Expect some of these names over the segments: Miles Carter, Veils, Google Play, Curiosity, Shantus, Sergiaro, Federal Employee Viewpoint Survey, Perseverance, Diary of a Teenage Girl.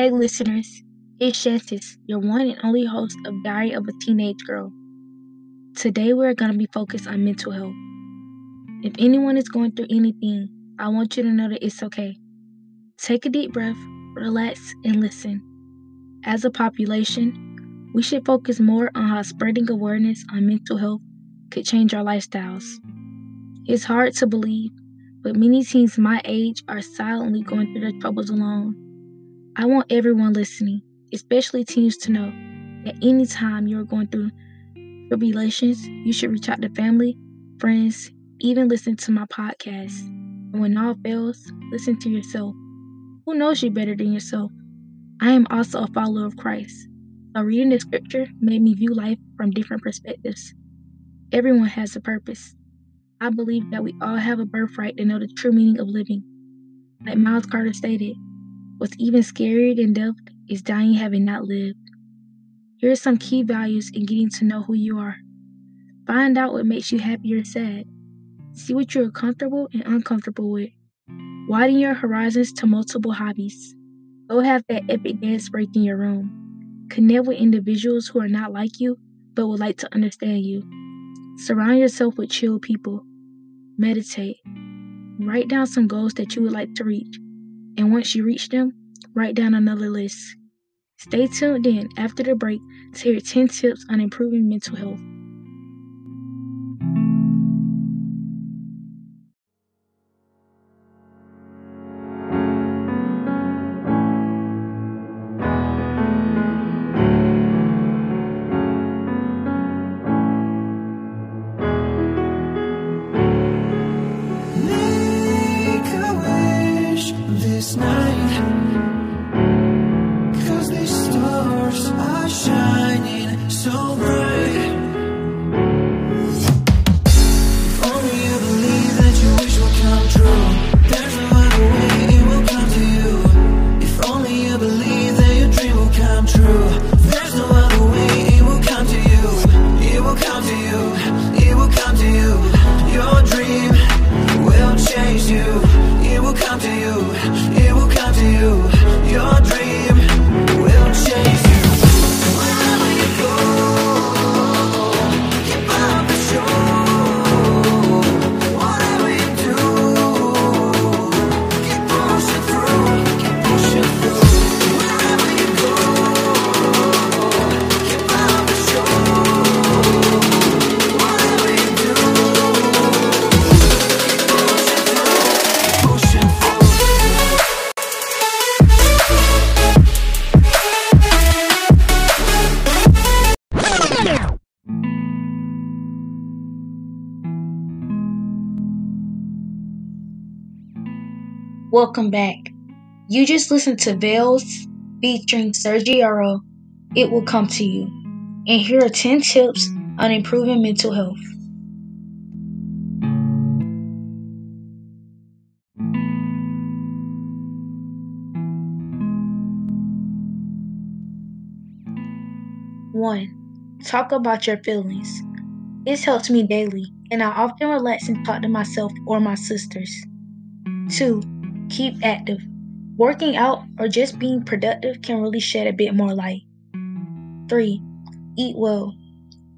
Hey listeners, it's Shantus, your one and only host of Diary of a Teenage Girl. Today we're going to be focused on mental health. If anyone is going through anything, I want you to know that it's okay. Take a deep breath, relax, and listen. As a population, we should focus more on how spreading awareness on mental health could change our lifestyles. It's hard to believe, but many teens my age are silently going through their troubles alone. I want everyone listening, especially teens, to know that anytime you're going through tribulations, you should reach out to family, friends, even listen to my podcast. And when all fails, listen to yourself. Who knows you better than yourself? I am also a follower of Christ, so reading the scripture made me view life from different perspectives. Everyone has a purpose. I believe that we all have a birthright to know the true meaning of living. Like Miles Carter stated, what's even scarier than death is dying having not lived. Here are some key values in getting to know who you are. Find out what makes you happy or sad. See what you are comfortable and uncomfortable with. Widen your horizons to multiple hobbies. Go have that epic dance break in your room. Connect with individuals who are not like you, but would like to understand you. Surround yourself with chill people. Meditate. Write down some goals that you would like to reach. And once you reach them, write down another list. Stay tuned in after the break to hear 10 tips on improving mental health. Welcome back. You just listened to Veils featuring Sergiaro, It Will Come to You. And here are 10 tips on improving mental health. One, talk about your feelings. This helps me daily, and I often relax and talk to myself or my sisters. 2, keep active. Working out or just being productive can really shed a bit more light. 3, eat well.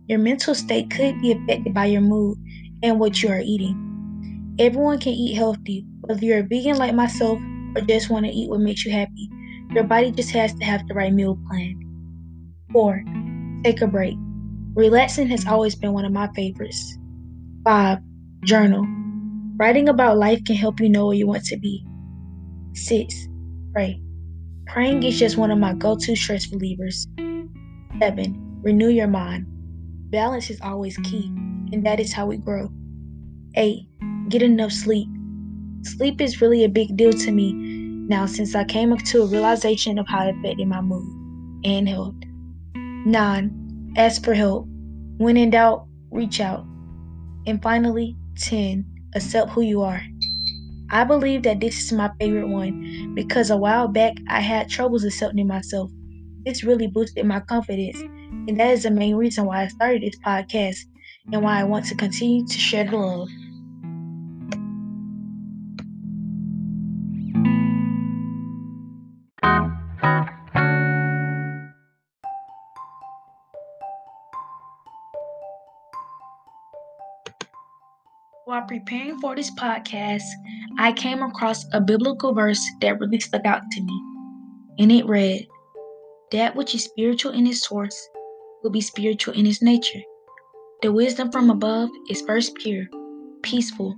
Your mental state could be affected by your mood and what you are eating. Everyone can eat healthy, but if you're a vegan like myself or just want to eat what makes you happy, your body just has to have the right meal plan. 4, take a break. Relaxing has always been one of my favorites. 5, journal. Writing about life can help you know where you want to be. 6, pray. Praying is just one of my go-to stress relievers. 7, renew your mind. Balance is always key, and that is how we grow. 8, get enough sleep. Sleep is really a big deal to me now since I came to a realization of how it affected my mood and health. 9, ask for help. When in doubt, reach out. And finally, 10, accept who you are. I believe that this is my favorite one because a while back I had troubles accepting myself. This really boosted my confidence, and that is the main reason why I started this podcast and why I want to continue to share the love. While preparing for this podcast, I came across a biblical verse that really stuck out to me, and it read, "That which is spiritual in its source will be spiritual in its nature. The wisdom from above is first pure, peaceful,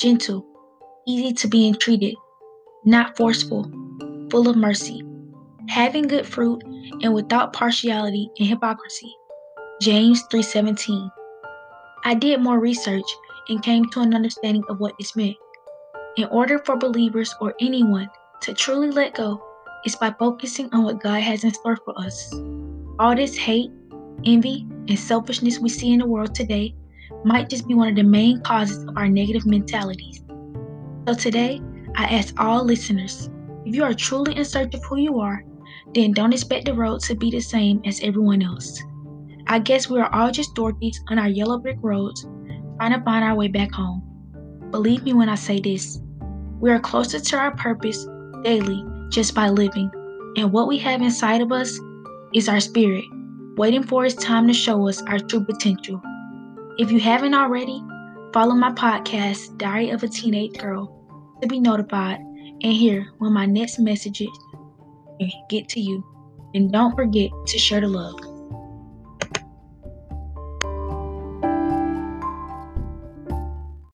gentle, easy to be entreated, not forceful, full of mercy, having good fruit and without partiality and hypocrisy." James 3:17. I did more research and came to an understanding of what this meant. In order for believers or anyone to truly let go, it's by focusing on what God has in store for us. All this hate, envy, and selfishness we see in the world today might just be one of the main causes of our negative mentalities. So today, I ask all listeners, if you are truly in search of who you are, then don't expect the road to be the same as everyone else. I guess we are all just Dorothy's on our yellow brick roads, trying to find our way back home. Believe me when I say this, we are closer to our purpose daily just by living, and what we have inside of us is our spirit, waiting for its time to show us our true potential. If you haven't already, follow my podcast, Diary of a Teenage Girl, to be notified and hear when my next messages get to you. And don't forget to share the love.